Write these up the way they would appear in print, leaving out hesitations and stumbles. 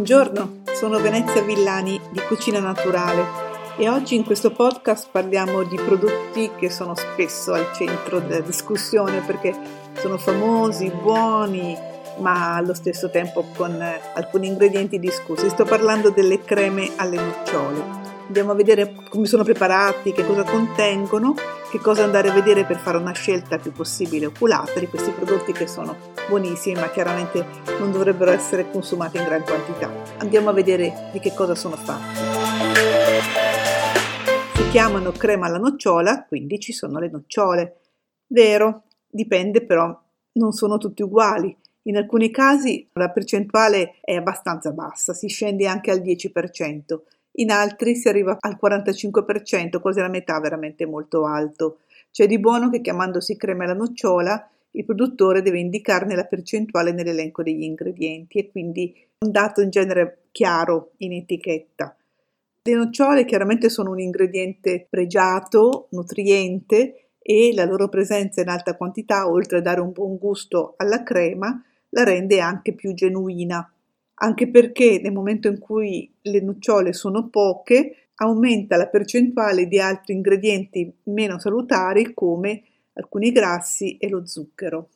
Buongiorno, sono Venezia Villani di Cucina Naturale e oggi in questo podcast parliamo di prodotti che sono spesso al centro della discussione perché sono famosi, buoni, ma allo stesso tempo con alcuni ingredienti discussi. Sto parlando delle creme alle nocciole. Andiamo a vedere come sono preparati, che cosa contengono, che cosa andare a vedere per fare una scelta più possibile oculata di questi prodotti che sono buonissimi ma chiaramente non dovrebbero essere consumati in gran quantità. Andiamo a vedere di che cosa sono fatti. Si chiamano crema alla nocciola, quindi ci sono le nocciole. Vero, dipende però, non sono tutti uguali. In alcuni casi la percentuale è abbastanza bassa, si scende anche al 10%. In altri si arriva al 45%, quasi la metà, veramente molto alto. C'è di buono che chiamandosi crema alla nocciola il produttore deve indicarne la percentuale nell'elenco degli ingredienti e quindi un dato in genere chiaro in etichetta. Le nocciole chiaramente sono un ingrediente pregiato, nutriente e la loro presenza in alta quantità, oltre a dare un buon gusto alla crema, la rende anche più genuina. Anche perché nel momento in cui le nocciole sono poche, aumenta la percentuale di altri ingredienti meno salutari come alcuni grassi e lo zucchero.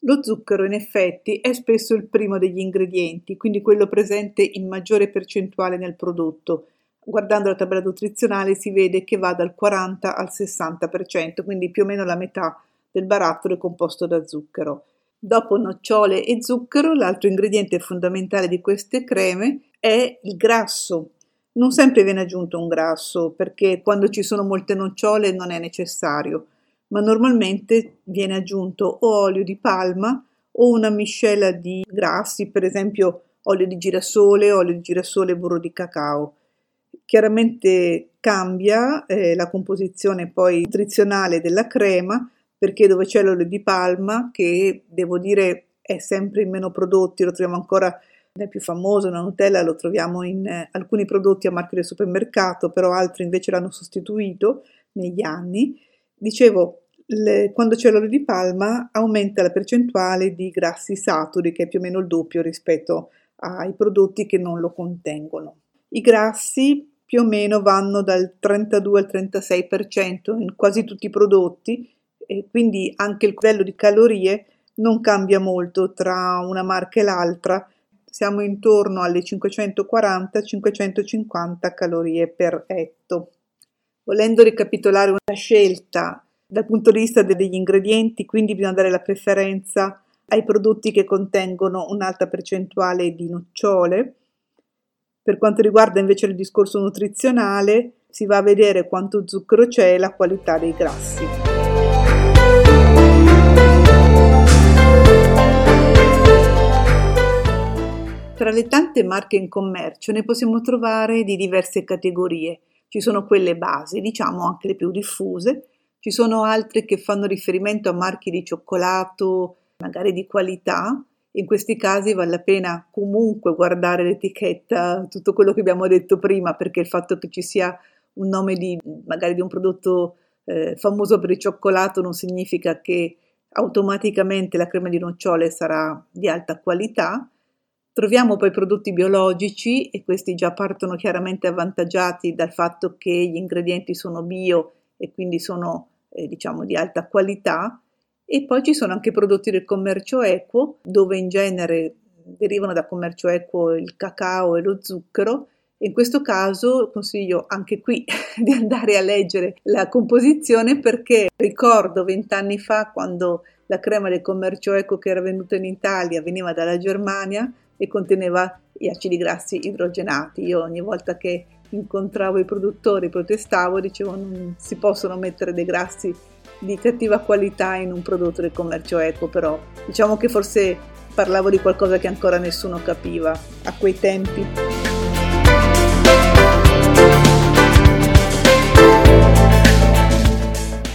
Lo zucchero in effetti è spesso il primo degli ingredienti, quindi quello presente in maggiore percentuale nel prodotto. Guardando la tabella nutrizionale si vede che va dal 40 al 60%, quindi più o meno la metà del barattolo è composto da zucchero. Dopo nocciole e zucchero, l'altro ingrediente fondamentale di queste creme è il grasso. Non sempre viene aggiunto un grasso perché quando ci sono molte nocciole non è necessario, ma normalmente viene aggiunto o olio di palma o una miscela di grassi, per esempio olio di girasole e burro di cacao. Chiaramente cambia la composizione poi nutrizionale della crema, perché dove c'è l'olio di palma, che devo dire è sempre in meno prodotti, lo troviamo ancora nel più famoso, la Nutella, lo troviamo in alcuni prodotti a marchio del supermercato, però altri invece l'hanno sostituito negli anni. Dicevo, quando c'è l'olio di palma aumenta la percentuale di grassi saturi, che è più o meno il doppio rispetto ai prodotti che non lo contengono. I grassi più o meno vanno dal 32 al 36% in quasi tutti i prodotti, e quindi anche il livello di calorie non cambia molto tra una marca e l'altra, siamo intorno alle 540-550 calorie per etto. Volendo ricapitolare una scelta dal punto di vista degli ingredienti, quindi bisogna dare la preferenza ai prodotti che contengono un'alta percentuale di nocciole. Per quanto riguarda invece il discorso nutrizionale, si va a vedere quanto zucchero c'è e la qualità dei grassi. Tra le tante marche in commercio ne possiamo trovare di diverse categorie, ci sono quelle base, diciamo anche le più diffuse, ci sono altre che fanno riferimento a marchi di cioccolato, magari di qualità, in questi casi vale la pena comunque guardare l'etichetta, tutto quello che abbiamo detto prima, perché il fatto che ci sia un nome magari di un prodotto famoso per il cioccolato non significa che automaticamente la crema di nocciole sarà di alta qualità. Troviamo poi prodotti biologici e questi già partono chiaramente avvantaggiati dal fatto che gli ingredienti sono bio e quindi sono di alta qualità, e poi ci sono anche prodotti del commercio equo, dove in genere derivano da commercio equo il cacao e lo zucchero. In questo caso consiglio anche qui di andare a leggere la composizione, perché ricordo 20 anni fa quando la crema del commercio equo che era venuta in Italia veniva dalla Germania e conteneva gli acidi grassi idrogenati. Io ogni volta che incontravo i produttori protestavo, dicevo non si possono mettere dei grassi di cattiva qualità in un prodotto del commercio equo, però diciamo che forse parlavo di qualcosa che ancora nessuno capiva a quei tempi.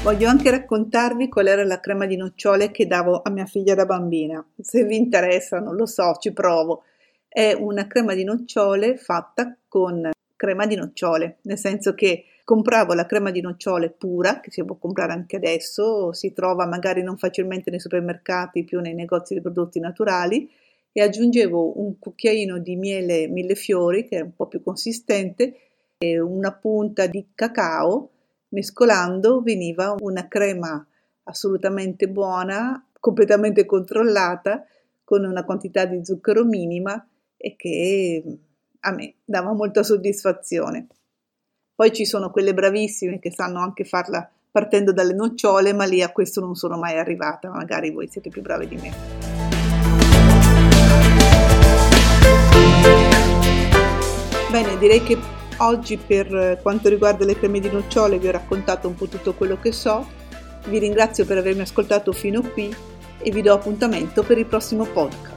Voglio anche raccontarvi qual era la crema di nocciole che davo a mia figlia da bambina. Se vi interessa, non lo so, ci provo. È una crema di nocciole fatta con crema di nocciole, nel senso che compravo la crema di nocciole pura, che si può comprare anche adesso, si trova magari non facilmente nei supermercati, più nei negozi di prodotti naturali, e aggiungevo un cucchiaino di miele millefiori, che è un po' più consistente, e una punta di cacao. Mescolando veniva una crema assolutamente buona, completamente controllata, con una quantità di zucchero minima e che a me dava molta soddisfazione. Poi ci sono quelle bravissime che sanno anche farla partendo dalle nocciole, ma lì a questo non sono mai arrivata, magari voi siete più bravi di me. Bene, direi che oggi per quanto riguarda le creme di nocciole vi ho raccontato un po' tutto quello che so. Vi ringrazio per avermi ascoltato fino qui e vi do appuntamento per il prossimo podcast.